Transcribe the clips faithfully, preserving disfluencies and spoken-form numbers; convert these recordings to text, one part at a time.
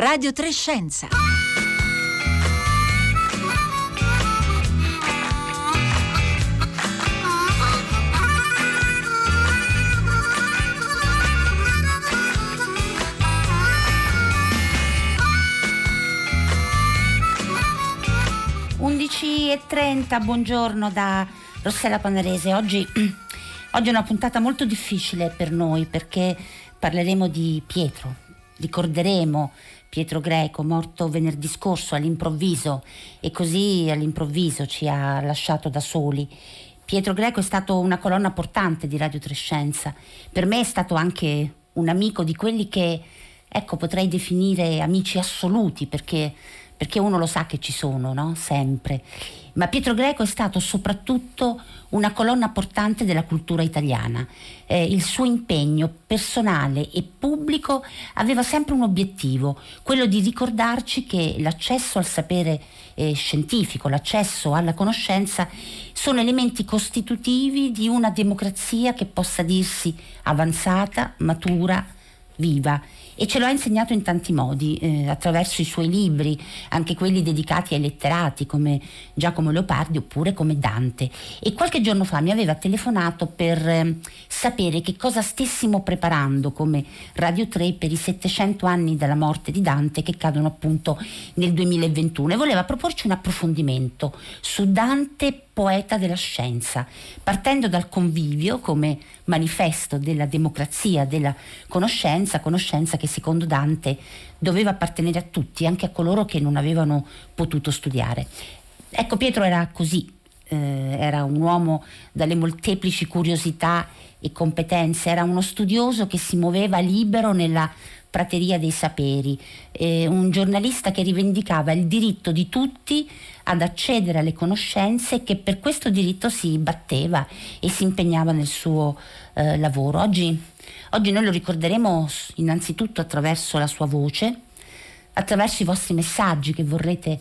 Radio tre Scienza. undici e trenta, buongiorno da Rossella Panarese. Oggi, oggi è una puntata molto difficile per noi perché parleremo di Pietro. Ricorderemo Pietro Greco, morto venerdì scorso all'improvviso, e così all'improvviso ci ha lasciato da soli. Pietro Greco è stato una colonna portante di Radio tre Scienza. Per me è stato anche un amico di quelli che, ecco, potrei definire amici assoluti, perché perché uno lo sa che ci sono, no? Sempre. Ma Pietro Greco è stato soprattutto una colonna portante della cultura italiana. Eh, il suo impegno personale e pubblico aveva sempre un obiettivo, quello di ricordarci che l'accesso al sapere eh, scientifico, l'accesso alla conoscenza sono elementi costitutivi di una democrazia che possa dirsi avanzata, matura, viva. E ce lo ha insegnato in tanti modi, eh, attraverso i suoi libri, anche quelli dedicati ai letterati come Giacomo Leopardi oppure come Dante. E qualche giorno fa mi aveva telefonato per eh, sapere che cosa stessimo preparando come Radio tre per i settecento anni dalla morte di Dante, che cadono appunto nel duemilaventuno, e voleva proporci un approfondimento su Dante, poeta della scienza, partendo dal convivio come manifesto della democrazia, della conoscenza, conoscenza che secondo Dante doveva appartenere a tutti, anche a coloro che non avevano potuto studiare. Ecco, Pietro era così, eh, era un uomo dalle molteplici curiosità e competenze, era uno studioso che si muoveva libero nella prateria dei saperi, eh, un giornalista che rivendicava il diritto di tutti ad accedere alle conoscenze e che per questo diritto si batteva e si impegnava nel suo eh, lavoro. Oggi, oggi noi lo ricorderemo innanzitutto attraverso la sua voce, attraverso i vostri messaggi che vorrete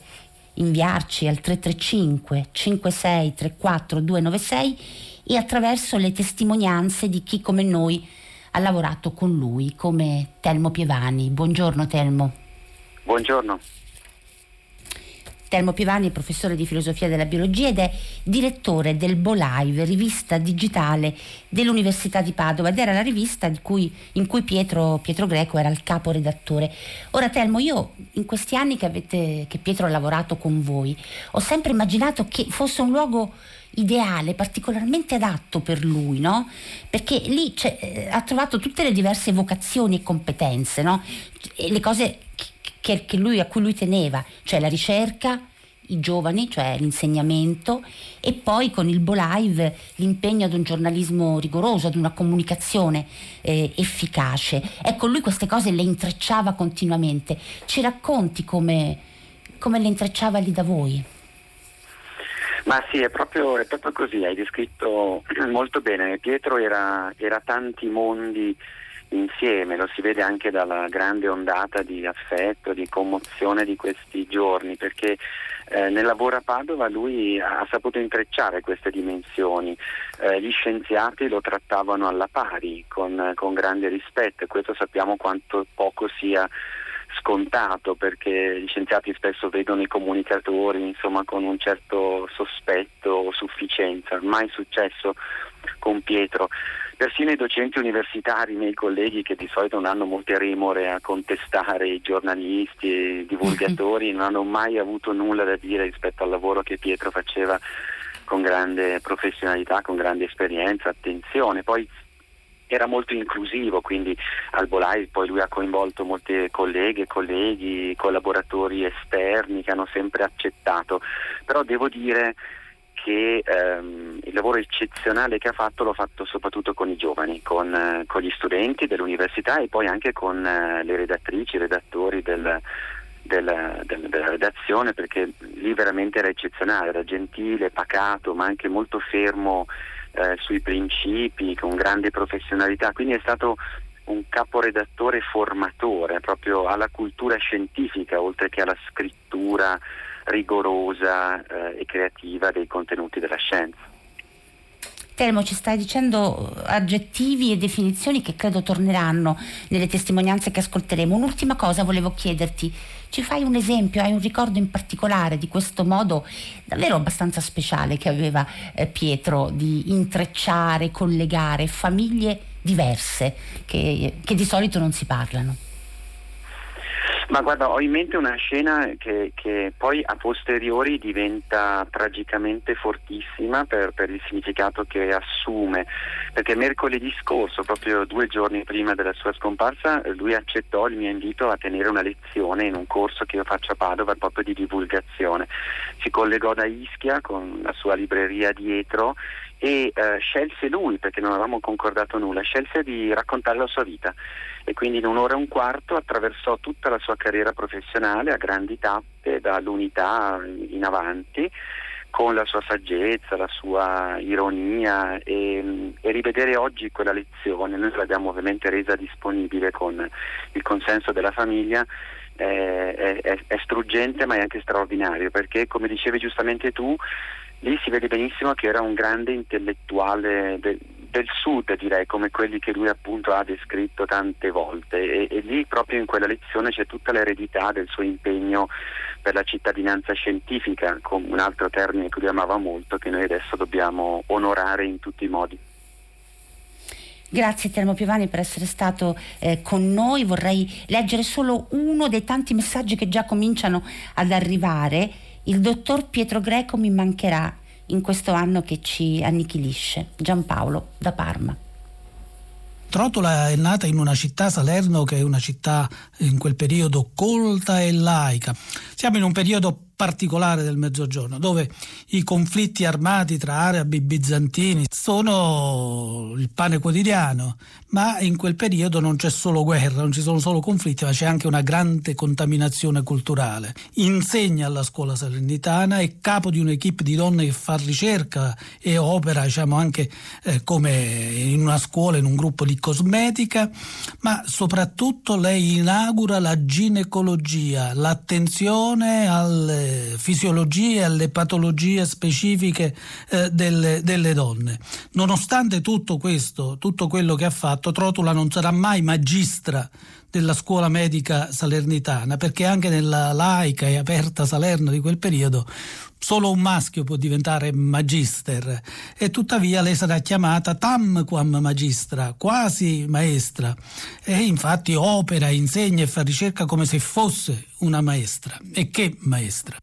inviarci al tre tre cinque cinque sei tre quattro due nove sei e attraverso le testimonianze di chi come noi ha lavorato con lui, come Telmo Pievani. Buongiorno Telmo. Buongiorno. Telmo Pievani è professore di filosofia della biologia ed è direttore del Bo Live, rivista digitale dell'Università di Padova, ed era la rivista di cui, in cui Pietro, Pietro Greco era il caporedattore. Ora Telmo, io in questi anni che, avete, che Pietro ha lavorato con voi, ho sempre immaginato che fosse un luogo ideale, particolarmente adatto per lui, no? Perché lì c'è, ha trovato tutte le diverse vocazioni e competenze, no? E le cose che, che lui, a cui lui teneva, cioè la ricerca, i giovani, cioè l'insegnamento, e poi con il Bo Live l'impegno ad un giornalismo rigoroso, ad una comunicazione eh, efficace. Ecco, lui queste cose le intrecciava continuamente. Ci racconti come, come le intrecciava lì da voi? Ma sì, è proprio, è proprio così, hai descritto molto bene. Pietro era, era tanti mondi insieme, lo si vede anche dalla grande ondata di affetto, di commozione di questi giorni, perché eh, nel lavoro a Padova lui ha saputo intrecciare queste dimensioni. Eh, gli scienziati lo trattavano alla pari, con, con grande rispetto, e questo sappiamo quanto poco sia scontato, perché gli scienziati spesso vedono i comunicatori, insomma, con un certo sospetto o sufficienza. Mai successo con Pietro. Persino i docenti universitari, miei colleghi, che di solito non hanno molte remore a contestare i giornalisti e i divulgatori, non hanno mai avuto nulla da dire rispetto al lavoro che Pietro faceva con grande professionalità, con grande esperienza, attenzione. Poi era molto inclusivo, quindi al Bo Live poi lui ha coinvolto molte colleghe, colleghi, collaboratori esterni che hanno sempre accettato. Però devo dire che ehm, il lavoro eccezionale che ha fatto l'ho fatto soprattutto con i giovani, con, eh, con gli studenti dell'università, e poi anche con eh, le redattrici, i redattori del Della, della, della redazione, perché lì veramente era eccezionale, era gentile, pacato, ma anche molto fermo eh, sui principi, con grande professionalità. Quindi è stato un caporedattore formatore proprio alla cultura scientifica, oltre che alla scrittura rigorosa eh, e creativa dei contenuti della scienza. Telmo, ci stai dicendo aggettivi e definizioni che credo torneranno nelle testimonianze che ascolteremo. Un'ultima cosa volevo chiederti: ci fai un esempio, hai un ricordo in particolare di questo modo davvero abbastanza speciale che aveva eh, Pietro di intrecciare, collegare famiglie diverse che, che di solito non si parlano? Ma guarda, ho in mente una scena che, che poi a posteriori diventa tragicamente fortissima per, per il significato che assume, perché mercoledì scorso, proprio due giorni prima della sua scomparsa, lui accettò il mio invito a tenere una lezione in un corso che io faccio a Padova proprio di divulgazione. Si collegò da Ischia con la sua libreria dietro e eh, scelse lui, perché non avevamo concordato nulla, scelse di raccontare la sua vita, e quindi in un'ora e un quarto attraversò tutta la sua carriera professionale a grandi tappe dall'Unità in avanti, con la sua saggezza, la sua ironia, e, e rivedere oggi quella lezione, noi l'abbiamo ovviamente resa disponibile con il consenso della famiglia, eh, è, è struggente ma è anche straordinario, perché come dicevi giustamente tu, lì si vede benissimo che era un grande intellettuale de, del sud, direi, come quelli che lui appunto ha descritto tante volte, e, e lì proprio in quella lezione c'è tutta l'eredità del suo impegno per la cittadinanza scientifica, con un altro termine che lui amava molto, che noi adesso dobbiamo onorare in tutti i modi. Grazie Telmo Pievani per essere stato eh, con noi. Vorrei leggere solo uno dei tanti messaggi che già cominciano ad arrivare. Il dottor Pietro Greco mi mancherà in questo anno che ci annichilisce. Giampaolo da Parma. Trotula è nata in una città, Salerno, che è una città in quel periodo colta e laica. Siamo in un periodo particolare del Mezzogiorno, dove i conflitti armati tra arabi e bizantini sono il pane quotidiano, ma in quel periodo non c'è solo guerra, non ci sono solo conflitti, ma c'è anche una grande contaminazione culturale. Insegna alla scuola salernitana, è capo di un'equipe di donne che fa ricerca e opera, diciamo, anche eh, come in una scuola, in un gruppo di cosmetica, ma soprattutto lei inaugura la ginecologia, l'attenzione al fisiologie, alle patologie specifiche eh, delle, delle donne. Nonostante tutto questo, tutto quello che ha fatto, Trotula non sarà mai magistra della scuola medica salernitana, perché anche nella laica e aperta Salerno di quel periodo solo un maschio può diventare magister, e tuttavia lei sarà chiamata tamquam magistra, quasi maestra, e infatti opera, insegna e fa ricerca come se fosse una maestra. E che maestra!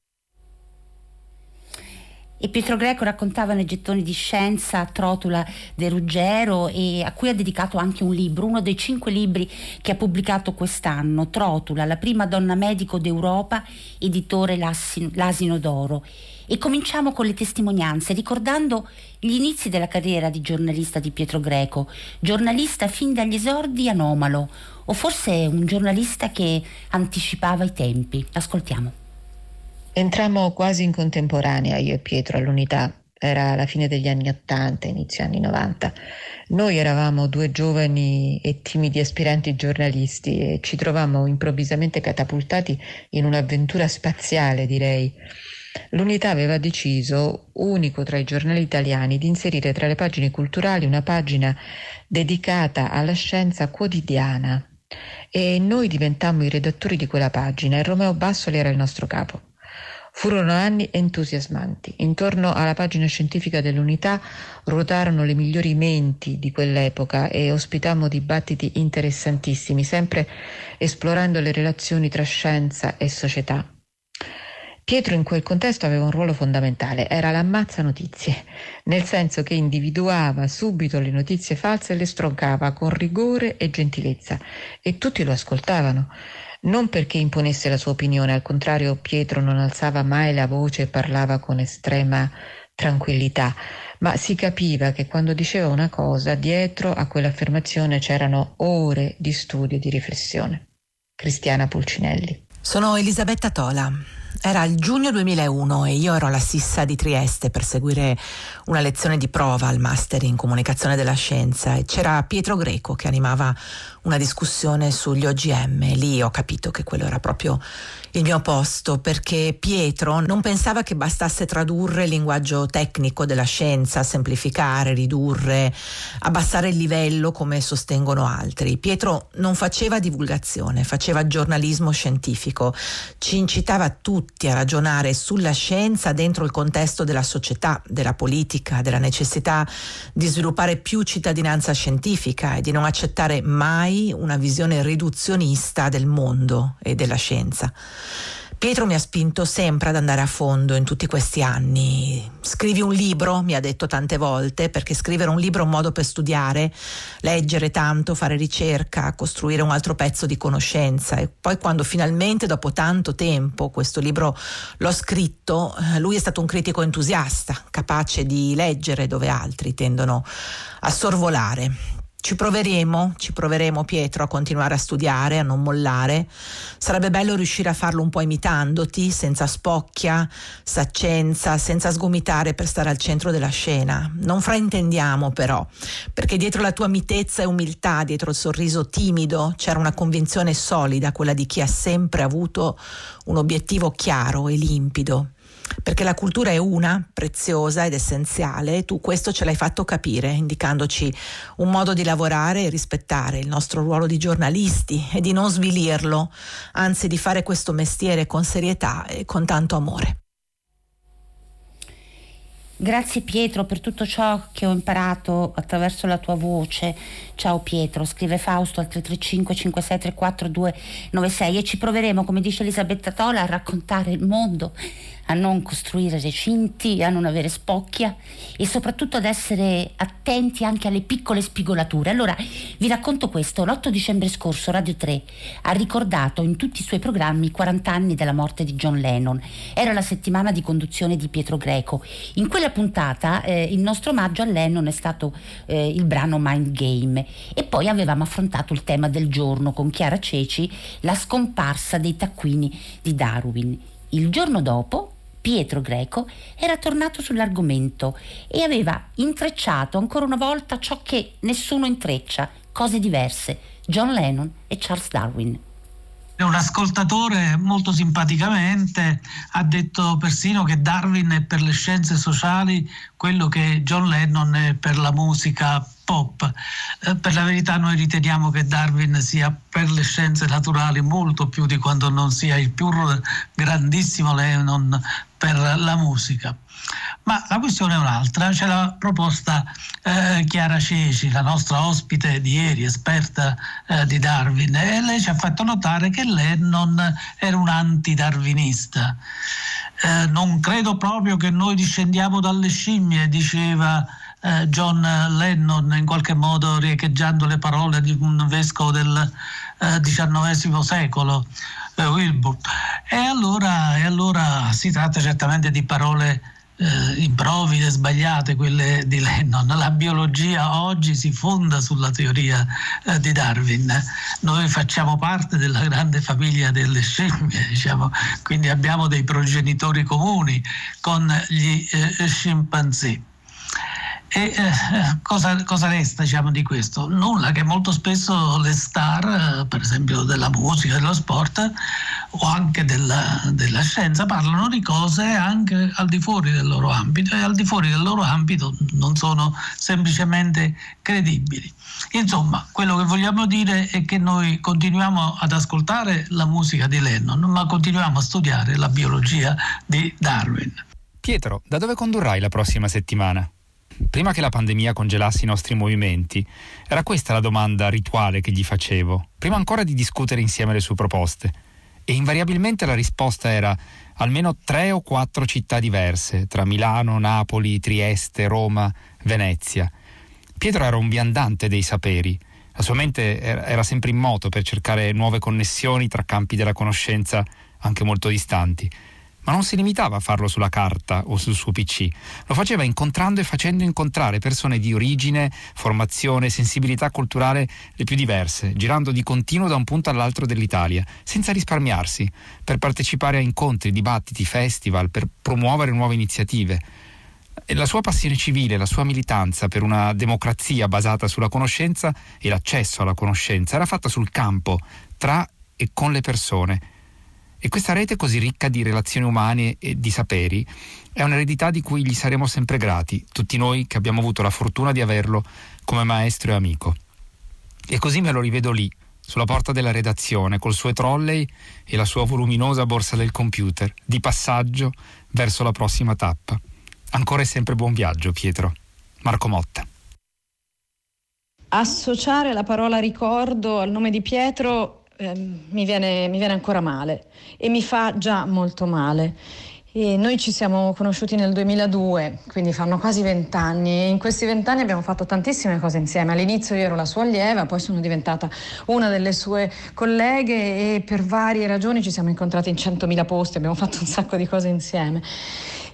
E Pietro Greco raccontava nei gettoni di Scienza Trotula de Ruggero, e a cui ha dedicato anche un libro, uno dei cinque libri che ha pubblicato quest'anno, Trotula, la prima donna medico d'Europa, editore l'asino, l'asino d'oro. E cominciamo con le testimonianze, ricordando gli inizi della carriera di giornalista di Pietro Greco, giornalista fin dagli esordi anomalo, o forse un giornalista che anticipava i tempi. Ascoltiamo. Entrammo quasi in contemporanea io e Pietro all'Unità, era la fine degli anni ottanta, inizio anni novanta. Noi eravamo due giovani e timidi aspiranti giornalisti e ci trovammo improvvisamente catapultati in un'avventura spaziale, direi. L'Unità aveva deciso, unico tra i giornali italiani, di inserire tra le pagine culturali una pagina dedicata alla scienza quotidiana, e noi diventammo i redattori di quella pagina e Romeo Bassoli era il nostro capo. Furono anni entusiasmanti. Intorno alla pagina scientifica dell'Unità ruotarono le migliori menti di quell'epoca e ospitammo dibattiti interessantissimi, sempre esplorando le relazioni tra scienza e società. Pietro in quel contesto aveva un ruolo fondamentale, era l'ammazza notizie, nel senso che individuava subito le notizie false e le stroncava con rigore e gentilezza, e tutti lo ascoltavano. Non perché imponesse la sua opinione, al contrario, Pietro non alzava mai la voce e parlava con estrema tranquillità, ma si capiva che quando diceva una cosa, dietro a quell'affermazione c'erano ore di studio e di riflessione. Cristiana Pulcinelli. Sono Elisabetta Tola. Era il giugno duemilauno e io ero alla Sissa di Trieste per seguire una lezione di prova al Master in Comunicazione della Scienza, e c'era Pietro Greco che animava una discussione sugli O G M. Lì ho capito che quello era proprio il mio posto, perché Pietro non pensava che bastasse tradurre il linguaggio tecnico della scienza, semplificare, ridurre, abbassare il livello come sostengono altri. Pietro non faceva divulgazione, faceva giornalismo scientifico, ci incitava tutti a ragionare sulla scienza dentro il contesto della società, della politica, della necessità di sviluppare più cittadinanza scientifica e di non accettare mai una visione riduzionista del mondo e della scienza. Pietro mi ha spinto sempre ad andare a fondo in tutti questi anni. Scrivi un libro, mi ha detto tante volte, perché scrivere un libro è un modo per studiare, leggere tanto, fare ricerca, costruire un altro pezzo di conoscenza. E poi, quando finalmente, dopo tanto tempo, questo libro l'ho scritto, lui è stato un critico entusiasta, capace di leggere dove altri tendono a sorvolare. Ci proveremo, ci proveremo Pietro, a continuare a studiare, a non mollare. Sarebbe bello riuscire a farlo un po' imitandoti, senza spocchia, saccenza, senza sgomitare per stare al centro della scena. Non fraintendiamo però, perché dietro la tua mitezza e umiltà, dietro il sorriso timido, c'era una convinzione solida, quella di chi ha sempre avuto un obiettivo chiaro e limpido. Perché la cultura è una, preziosa ed essenziale, e tu questo ce l'hai fatto capire, indicandoci un modo di lavorare e rispettare il nostro ruolo di giornalisti e di non svilirlo, anzi di fare questo mestiere con serietà e con tanto amore. Grazie Pietro per tutto ciò che ho imparato attraverso la tua voce. Ciao Pietro, scrive Fausto al tre tre cinque cinque sei tre quattro due nove sei, e ci proveremo, come dice Elisabetta Tola, a raccontare il mondo, a non costruire recinti, a non avere spocchia e soprattutto ad essere attenti anche alle piccole spigolature. Allora vi racconto questo: l'otto dicembre scorso Radio tre ha ricordato in tutti i suoi programmi i quaranta anni dalla morte di John Lennon. Era la settimana di conduzione di Pietro Greco. In quella puntata eh, il nostro omaggio a Lennon è stato eh, il brano Mind Game, e poi avevamo affrontato il tema del giorno con Chiara Ceci, la scomparsa dei taccuini di Darwin. Il giorno dopo Pietro Greco era tornato sull'argomento e aveva intrecciato ancora una volta ciò che nessuno intreccia, cose diverse: John Lennon e Charles Darwin. Un ascoltatore molto simpaticamente ha detto persino che Darwin è per le scienze sociali quello che John Lennon è per la musica pop. Eh, per la verità noi riteniamo che Darwin sia per le scienze naturali molto più di quanto non sia il più grandissimo Lennon per la musica. Ma la questione è un'altra. C'è la proposta eh, Chiara Ceci, la nostra ospite di ieri, esperta eh, di Darwin, e lei ci ha fatto notare che Lennon era un antidarwinista. Eh, non credo proprio che noi discendiamo dalle scimmie, diceva eh, John Lennon, in qualche modo riecheggiando le parole di un vescovo del eh, diciannovesimo secolo, eh, Wilbur. E allora, e allora si tratta certamente di parole Eh, improvvide, sbagliate, quelle di Lennon. La biologia oggi si fonda sulla teoria eh, di Darwin. Noi facciamo parte della grande famiglia delle scimmie, diciamo, quindi abbiamo dei progenitori comuni con gli eh, scimpanzé. E eh, cosa, cosa resta, diciamo, di questo? Nulla, che molto spesso le star, eh, per esempio della musica, dello sport o anche della, della scienza, parlano di cose anche al di fuori del loro ambito, e al di fuori del loro ambito non sono semplicemente credibili. Insomma, quello che vogliamo dire è che noi continuiamo ad ascoltare la musica di Lennon, ma continuiamo a studiare la biologia di Darwin. Pietro, da dove condurrai la prossima settimana? Prima che la pandemia congelasse i nostri movimenti, era questa la domanda rituale che gli facevo, prima ancora di discutere insieme le sue proposte. E invariabilmente la risposta era almeno tre o quattro città diverse, tra Milano, Napoli, Trieste, Roma, Venezia. Pietro era un viandante dei saperi. La sua mente era sempre in moto per cercare nuove connessioni tra campi della conoscenza anche molto distanti. ma non si limitava a farlo sulla carta o sul suo P C, lo faceva incontrando e facendo incontrare persone di origine, formazione, sensibilità culturale le più diverse, girando di continuo da un punto all'altro dell'Italia, senza risparmiarsi, per partecipare a incontri, dibattiti, festival, per promuovere nuove iniziative. E la sua passione civile, la sua militanza per una democrazia basata sulla conoscenza e l'accesso alla conoscenza era fatta sul campo, tra e con le persone. E questa rete così ricca di relazioni umane e di saperi è un'eredità di cui gli saremo sempre grati, tutti noi che abbiamo avuto la fortuna di averlo come maestro e amico. E così me lo rivedo lì, sulla porta della redazione, col suo trolley e la sua voluminosa borsa del computer, di passaggio verso la prossima tappa. Ancora e sempre buon viaggio, Pietro. Marco Motta. Associare la parola ricordo al nome di Pietro Eh, mi viene, mi viene ancora male e mi fa già molto male. E noi ci siamo conosciuti nel duemiladue, quindi fanno quasi vent'anni, e in questi vent'anni abbiamo fatto tantissime cose insieme. All'inizio io ero la sua allieva, poi sono diventata una delle sue colleghe e per varie ragioni ci siamo incontrati in centomila posti, abbiamo fatto un sacco di cose insieme.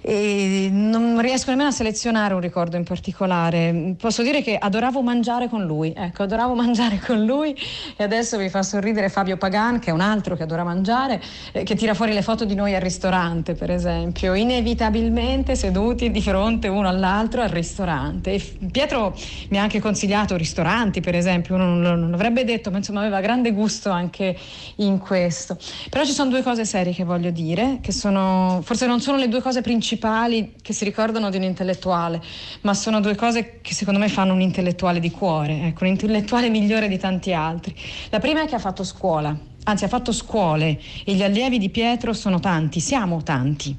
E non riesco nemmeno a selezionare un ricordo in particolare. Posso dire che adoravo mangiare con lui, ecco, adoravo mangiare con lui e adesso mi fa sorridere Fabio Pagan, che è un altro che adora mangiare, eh, che tira fuori le foto di noi al ristorante, per esempio, inevitabilmente seduti di fronte uno all'altro al ristorante. E Pietro mi ha anche consigliato ristoranti, per esempio, uno non lo avrebbe detto, ma insomma aveva grande gusto anche in questo. Però ci sono due cose serie che voglio dire, che sono, forse non sono le due cose principali che si ricordano di un intellettuale, ma sono due cose che secondo me fanno un intellettuale di cuore, ecco, un intellettuale migliore di tanti altri. La prima è che ha fatto scuola, anzi ha fatto scuole, e gli allievi di Pietro sono tanti, siamo tanti.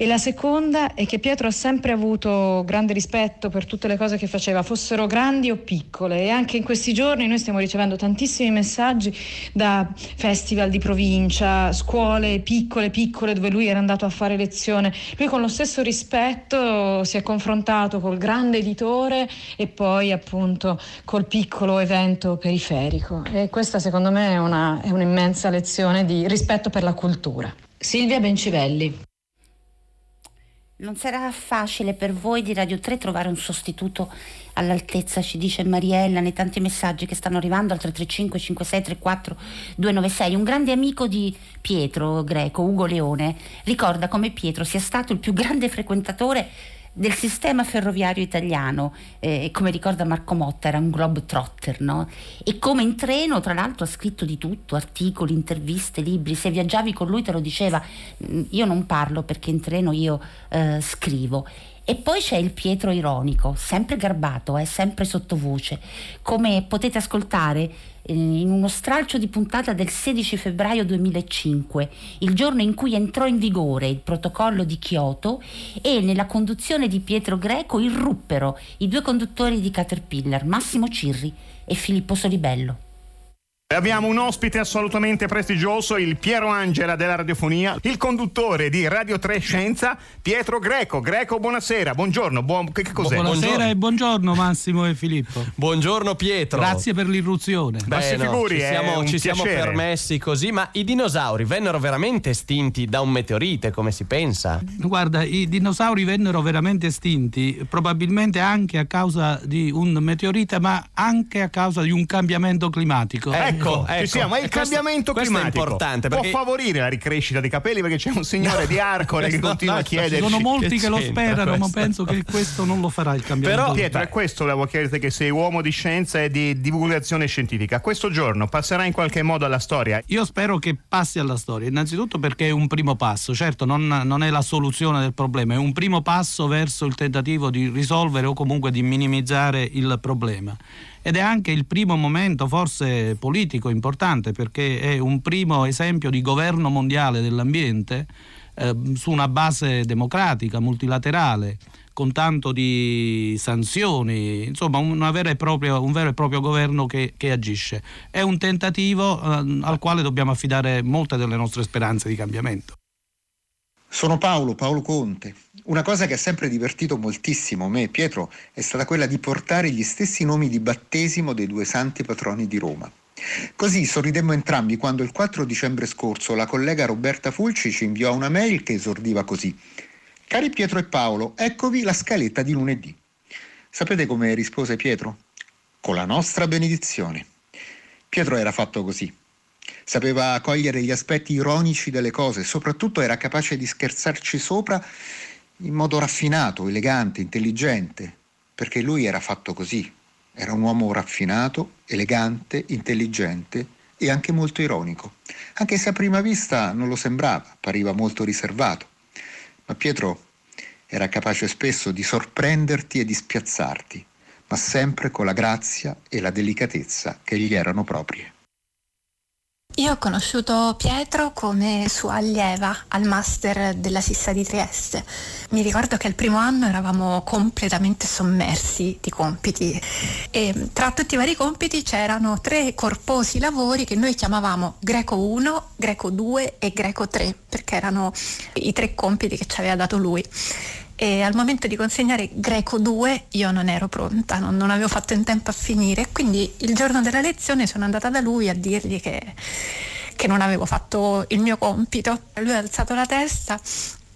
E la seconda è che Pietro ha sempre avuto grande rispetto per tutte le cose che faceva, fossero grandi o piccole, e anche in questi giorni noi stiamo ricevendo tantissimi messaggi da festival di provincia, scuole piccole piccole dove lui era andato a fare lezione. Lui con lo stesso rispetto si è confrontato col grande editore e poi appunto col piccolo evento periferico, e questa secondo me è, una, è un'immensa lezione di rispetto per la cultura. Silvia Bencivelli. Non sarà facile per voi di Radio tre trovare un sostituto all'altezza, ci dice Mariella nei tanti messaggi che stanno arrivando al tre tre cinque cinque sei tre quattro due nove sei. Un grande amico di Pietro Greco, Ugo Leone, ricorda come Pietro sia stato il più grande frequentatore del sistema ferroviario italiano, eh, come ricorda Marco Motta era un globetrotter, no? E come in treno tra l'altro ha scritto di tutto, articoli, interviste, libri. Se viaggiavi con lui te lo diceva: io non parlo perché in treno io eh, scrivo. E poi c'è il Pietro ironico, sempre garbato, eh, sempre sottovoce, come potete ascoltare eh, in uno stralcio di puntata del sedici febbraio duemilacinque, il giorno in cui entrò in vigore il protocollo di Kyoto, e nella conduzione di Pietro Greco irruppero i due conduttori di Caterpillar, Massimo Cirri e Filippo Solibello. Abbiamo un ospite assolutamente prestigioso, il Piero Angela della radiofonia, il conduttore di Radio tre Scienza, Pietro Greco. Greco, buonasera, buongiorno, buon... che cos'è? Buonasera buongiorno. E buongiorno Massimo e Filippo. Buongiorno Pietro. Grazie per l'irruzione. Beh, ma si figuri, no, ci siamo, ci siamo permessi così, ma i dinosauri vennero veramente estinti da un meteorite, come si pensa? Guarda, i dinosauri vennero veramente estinti, probabilmente anche a causa di un meteorite, ma anche a causa di un cambiamento climatico. Eh, Ecco, ecco. Ci siamo, ma il questo, cambiamento climatico importante perché... può favorire la ricrescita dei capelli, perché c'è un signore no, di Arcore questo, che continua no, a chiederci. Sono molti che, che lo sperano, questo. Ma penso che questo non lo farà il cambiamento. Però Pietro, è questo volevo chiederti, che sei uomo di scienza e di divulgazione scientifica. Questo giorno passerà in qualche modo alla storia? Io spero che passi alla storia, innanzitutto perché è un primo passo, certo non, non è la soluzione del problema, è un primo passo verso il tentativo di risolvere o comunque di minimizzare il problema. Ed è anche il primo momento forse politico importante, perché è un primo esempio di governo mondiale dell'ambiente eh, su una base democratica, multilaterale, con tanto di sanzioni, insomma una vera e propria, un vero e proprio governo che, che agisce. È un tentativo eh, al quale dobbiamo affidare molte delle nostre speranze di cambiamento. Sono Paolo, Paolo Conte. Una cosa che ha sempre divertito moltissimo me e Pietro è stata quella di portare gli stessi nomi di battesimo dei due santi patroni di Roma. Così sorridemmo entrambi quando il quattro dicembre scorso la collega Roberta Fulci ci inviò una mail che esordiva così: «Cari Pietro e Paolo, eccovi la scaletta di lunedì». Sapete come rispose Pietro? Con la nostra benedizione. Pietro era fatto così. Sapeva cogliere gli aspetti ironici delle cose, soprattutto era capace di scherzarci sopra in modo raffinato, elegante, intelligente, perché lui era fatto così. Era un uomo raffinato, elegante, intelligente e anche molto ironico, anche se a prima vista non lo sembrava, appariva molto riservato. Ma Pietro era capace spesso di sorprenderti e di spiazzarti, ma sempre con la grazia e la delicatezza che gli erano proprie. Io ho conosciuto Pietro come sua allieva al master della Sissa di Trieste. Mi ricordo che al primo anno eravamo completamente sommersi di compiti e tra tutti i vari compiti c'erano tre corposi lavori che noi chiamavamo Greco uno, Greco due e Greco tre, perché erano i tre compiti che ci aveva dato lui. E al momento di consegnare Greco due io non ero pronta, non, non avevo fatto in tempo a finire, quindi il giorno della lezione sono andata da lui a dirgli che, che non avevo fatto il mio compito. Lui ha alzato la testa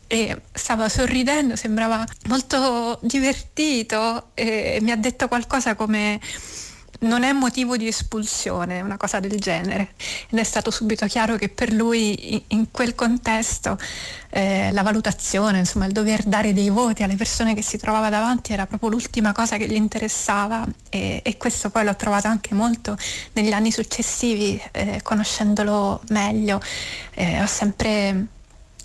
e stava sorridendo, sembrava molto divertito e mi ha detto qualcosa come: non è motivo di espulsione, una cosa del genere. Ed è stato subito chiaro che per lui in quel contesto eh, la valutazione, insomma il dover dare dei voti alle persone che si trovava davanti era proprio l'ultima cosa che gli interessava, e, e questo poi l'ho trovato anche molto negli anni successivi, eh, conoscendolo meglio. Eh, ho sempre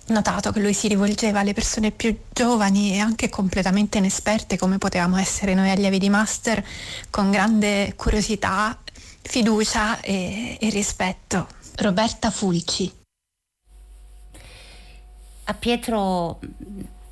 notato che lui si rivolgeva alle persone più giovani e anche completamente inesperte, come potevamo essere noi allievi di master, con grande curiosità, fiducia e, e rispetto. Roberta Fulci. A Pietro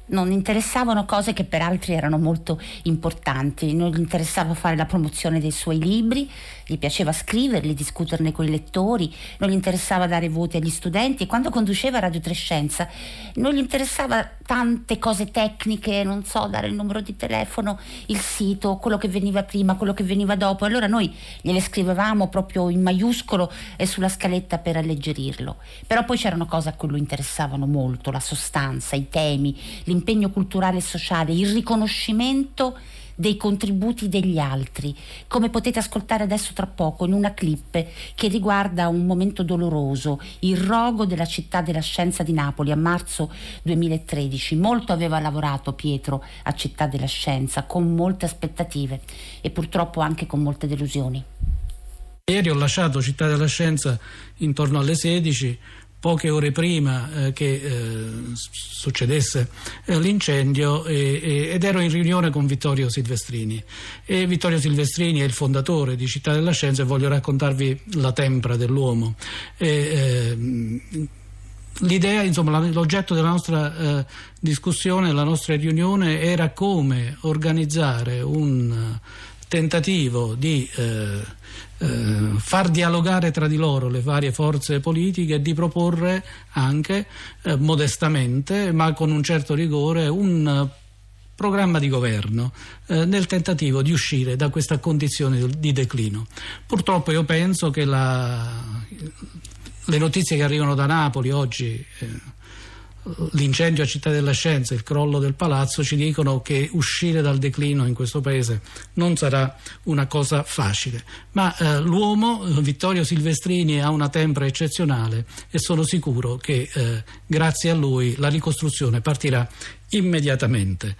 non interessavano cose che per altri erano molto importanti, non gli interessava fare la promozione dei suoi libri, gli piaceva scriverli, discuterne con i lettori, non gli interessava dare voti agli studenti, e quando conduceva Radio tre Scienza non gli interessava tante cose tecniche, non so, dare il numero di telefono, il sito, quello che veniva prima, quello che veniva dopo, allora noi gliele scrivevamo proprio in maiuscolo e sulla scaletta per alleggerirlo. Però poi c'erano cose a cui lo interessavano molto: la sostanza, i temi, l'impegno culturale e sociale, il riconoscimento dei contributi degli altri, come potete ascoltare adesso tra poco in una clip che riguarda un momento doloroso, il rogo della Città della Scienza di Napoli a marzo duemilatredici. Molto aveva lavorato Pietro a Città della Scienza, con molte aspettative e purtroppo anche con molte delusioni. Ieri ho lasciato Città della Scienza intorno alle sedici, poche ore prima eh, che eh, succedesse eh, l'incendio, e, e, ed ero in riunione con Vittorio Silvestrini. E Vittorio Silvestrini è il fondatore di Città della Scienza e voglio raccontarvi la tempra dell'uomo. E, eh, l'idea, insomma, l'oggetto della nostra eh, discussione, della nostra riunione, era come organizzare un tentativo di Eh, Eh, far dialogare tra di loro le varie forze politiche e di proporre anche eh, modestamente, ma con un certo rigore, un programma di governo eh, nel tentativo di uscire da questa condizione di declino. Purtroppo io penso che la, le notizie che arrivano da Napoli oggi, eh, l'incendio a Città della Scienza, il crollo del palazzo, ci dicono che uscire dal declino in questo paese non sarà una cosa facile, ma eh, l'uomo, Vittorio Silvestrini, ha una tempra eccezionale e sono sicuro che eh, grazie a lui la ricostruzione partirà immediatamente.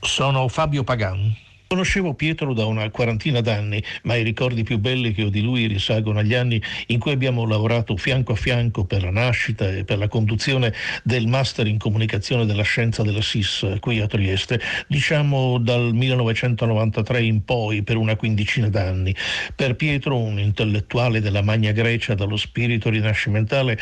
Sono Fabio Pagan. Conoscevo Pietro da una quarantina d'anni, ma i ricordi più belli che ho di lui risalgono agli anni in cui abbiamo lavorato fianco a fianco per la nascita e per la conduzione del Master in Comunicazione della Scienza della S I S qui a Trieste, diciamo dal millenovecentonovantatré in poi, per una quindicina d'anni. Per Pietro, un intellettuale della Magna Grecia dallo spirito rinascimentale,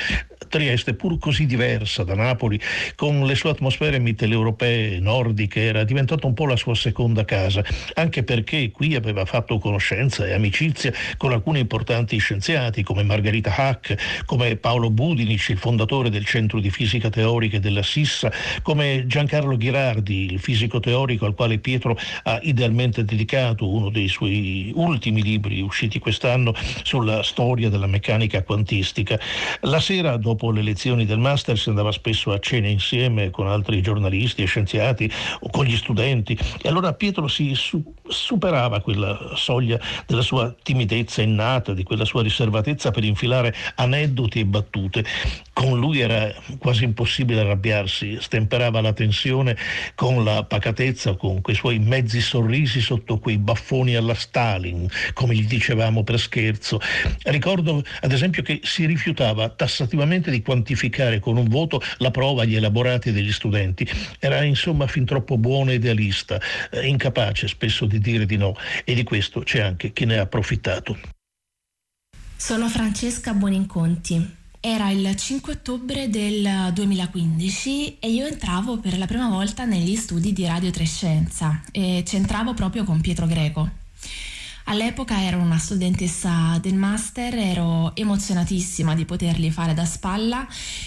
Trieste, pur così diversa da Napoli, con le sue atmosfere mitteleuropee, nordiche, era diventata un po' la sua seconda casa. anche perché qui aveva fatto conoscenza e amicizia con alcuni importanti scienziati come Margherita Hack, come Paolo Budinic, il fondatore del Centro di Fisica Teorica della Sissa, come Giancarlo Ghirardi, il fisico teorico al quale Pietro ha idealmente dedicato uno dei suoi ultimi libri usciti quest'anno sulla storia della meccanica quantistica. La sera dopo le lezioni del master si andava spesso a cena insieme con altri giornalisti e scienziati o con gli studenti, e allora Pietro si su- superava quella soglia della sua timidezza innata, di quella sua riservatezza per infilare aneddoti e battute. Con lui era quasi impossibile arrabbiarsi, stemperava la tensione con la pacatezza, con quei suoi mezzi sorrisi sotto quei baffoni alla Stalin, come gli dicevamo per scherzo. Ricordo ad esempio che si rifiutava tassativamente di quantificare con un voto la prova agli elaborati degli studenti. Era insomma fin troppo buono e idealista, eh, incapace spesso di dire di no, e di questo c'è anche chi ne ha approfittato. Sono Francesca Buoninconti. Era il cinque ottobre del duemilaquindici e io entravo per la prima volta negli studi di Radio tre Scienza e c'entravo proprio con Pietro Greco. All'epoca ero una studentessa del master, ero emozionatissima di potergli fare da spalla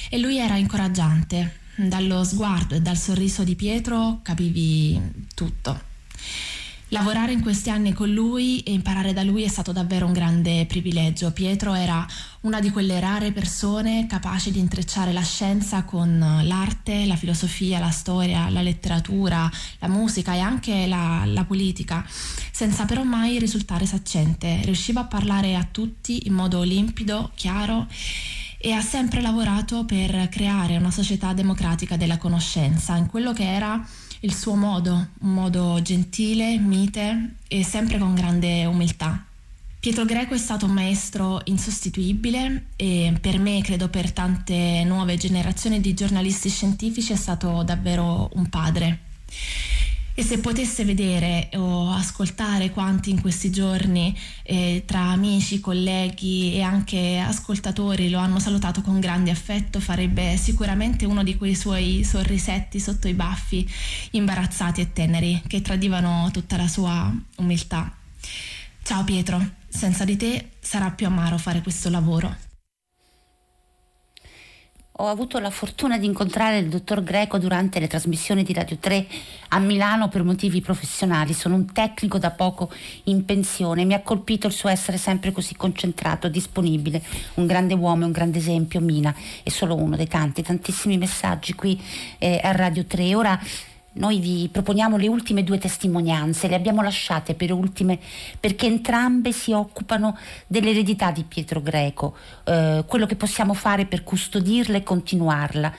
e lui era incoraggiante. Dallo sguardo e dal sorriso di Pietro capivi tutto. Lavorare in questi anni con lui e imparare da lui è stato davvero un grande privilegio. Pietro era una di quelle rare persone capaci di intrecciare la scienza con l'arte, la filosofia, la storia, la letteratura, la musica e anche la, la politica, senza però mai risultare saccente. Riusciva a parlare a tutti in modo limpido, chiaro, e ha sempre lavorato per creare una società democratica della conoscenza, in quello che era il suo modo, un modo gentile, mite e sempre con grande umiltà. Pietro Greco è stato un maestro insostituibile e per me, credo per tante nuove generazioni di giornalisti scientifici, è stato davvero un padre. E se potesse vedere o ascoltare quanti in questi giorni eh, tra amici, colleghi e anche ascoltatori lo hanno salutato con grande affetto, farebbe sicuramente uno di quei suoi sorrisetti sotto i baffi imbarazzati e teneri che tradivano tutta la sua umiltà. Ciao Pietro, senza di te sarà più amaro fare questo lavoro. Ho avuto la fortuna di incontrare il dottor Greco durante le trasmissioni di Radio tre a Milano per motivi professionali. Sono un tecnico da poco in pensione. Mi ha colpito il suo essere sempre così concentrato, disponibile. Un grande uomo, un grande esempio. Mina è solo uno dei tanti, tantissimi messaggi qui eh, a Radio tre. Ora noi vi proponiamo le ultime due testimonianze, le abbiamo lasciate per ultime perché entrambe si occupano dell'eredità di Pietro Greco, eh, quello che possiamo fare per custodirla e continuarla.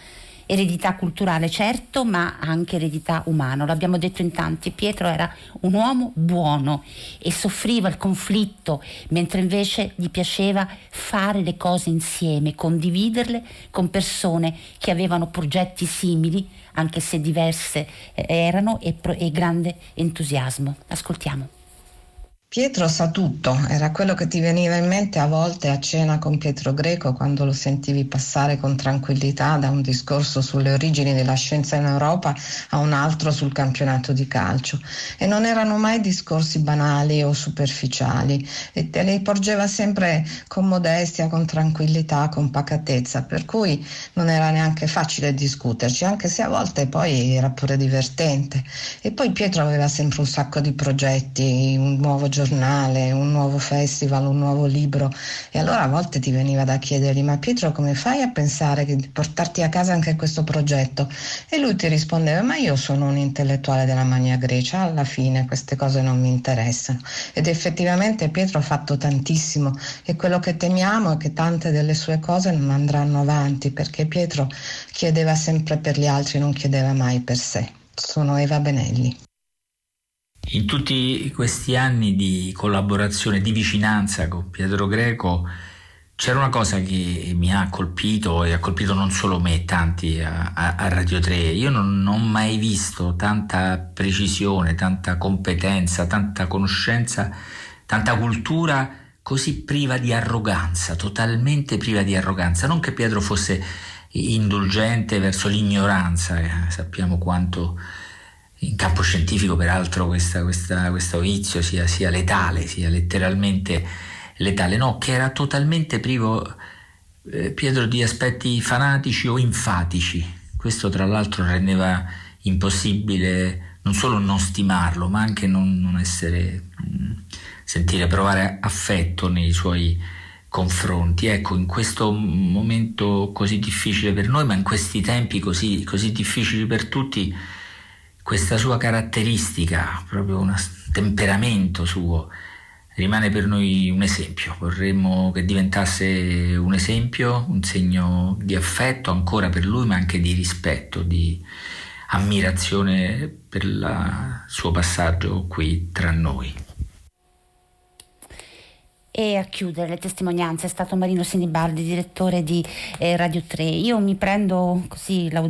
Eredità culturale certo, ma anche eredità umana. L'abbiamo detto in tanti, Pietro era un uomo buono e soffriva il conflitto, mentre invece gli piaceva fare le cose insieme, condividerle con persone che avevano progetti simili, anche se diverse erano, e, pro- e grande entusiasmo. Ascoltiamo. Pietro sa tutto, era quello che ti veniva in mente a volte a cena con Pietro Greco quando lo sentivi passare con tranquillità da un discorso sulle origini della scienza in Europa a un altro sul campionato di calcio, e non erano mai discorsi banali o superficiali e te li porgeva sempre con modestia, con tranquillità, con pacatezza, per cui non era neanche facile discuterci, anche se a volte poi era pure divertente. E poi Pietro aveva sempre un sacco di progetti, un nuovo giornale, un nuovo festival, un nuovo libro, e allora a volte ti veniva da chiedergli: ma Pietro, come fai a pensare di portarti a casa anche questo progetto? E lui ti rispondeva: ma io sono un intellettuale della Magna Grecia, alla fine queste cose non mi interessano. Ed effettivamente Pietro ha fatto tantissimo, e quello che temiamo è che tante delle sue cose non andranno avanti perché Pietro chiedeva sempre per gli altri, non chiedeva mai per sé. Sono Eva Benelli. In tutti questi anni di collaborazione, di vicinanza con Pietro Greco, c'era una cosa che mi ha colpito, e ha colpito non solo me, tanti a, a Radio tre. Io non, non ho mai visto tanta precisione, tanta competenza, tanta conoscenza, tanta cultura così priva di arroganza, totalmente priva di arroganza. Non che Pietro fosse indulgente verso l'ignoranza, eh, sappiamo quanto in campo scientifico peraltro questa, questa, questo vizio sia, sia letale, sia letteralmente letale, no, che era totalmente privo, eh, Pietro, di aspetti fanatici o infatici. Questo tra l'altro rendeva impossibile non solo non stimarlo, ma anche non, non essere, sentire, provare affetto nei suoi confronti. Ecco, in questo momento così difficile per noi, ma in questi tempi così, così difficili per tutti, questa sua caratteristica, proprio un temperamento suo, rimane per noi un esempio. Vorremmo che diventasse un esempio, un segno di affetto ancora per lui, ma anche di rispetto, di ammirazione per il suo passaggio qui tra noi. E a chiudere le testimonianze è stato Marino Sinibaldi, direttore di eh, Radio tre. Io mi prendo così la,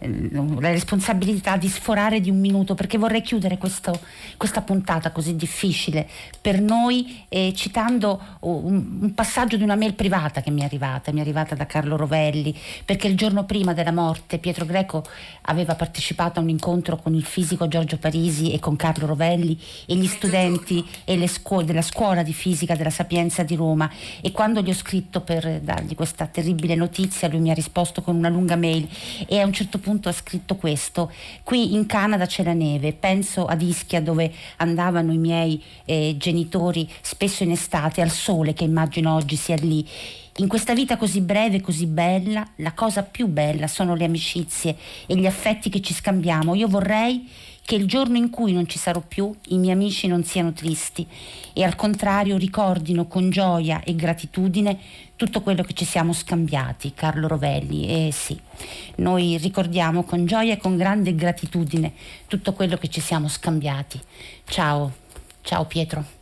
la responsabilità di sforare di un minuto, perché vorrei chiudere questo, questa puntata così difficile per noi, eh, citando un, un passaggio di una mail privata che mi è arrivata, mi è arrivata da Carlo Rovelli, perché il giorno prima della morte Pietro Greco aveva partecipato a un incontro con il fisico Giorgio Parisi e con Carlo Rovelli e gli studenti e le scuole della scuola di fisica della Sapienza di Roma, e quando gli ho scritto per dargli questa terribile notizia lui mi ha risposto con una lunga mail e a un certo punto ha scritto questo: qui in Canada c'è la neve, penso ad Ischia dove andavano i miei eh, genitori spesso in estate, al sole che immagino oggi sia lì. In questa vita così breve, così bella, la cosa più bella sono le amicizie e gli affetti che ci scambiamo. Io vorrei che il giorno in cui non ci sarò più i miei amici non siano tristi e al contrario ricordino con gioia e gratitudine tutto quello che ci siamo scambiati, Carlo Rovelli. E sì, noi ricordiamo con gioia e con grande gratitudine tutto quello che ci siamo scambiati. Ciao, ciao Pietro.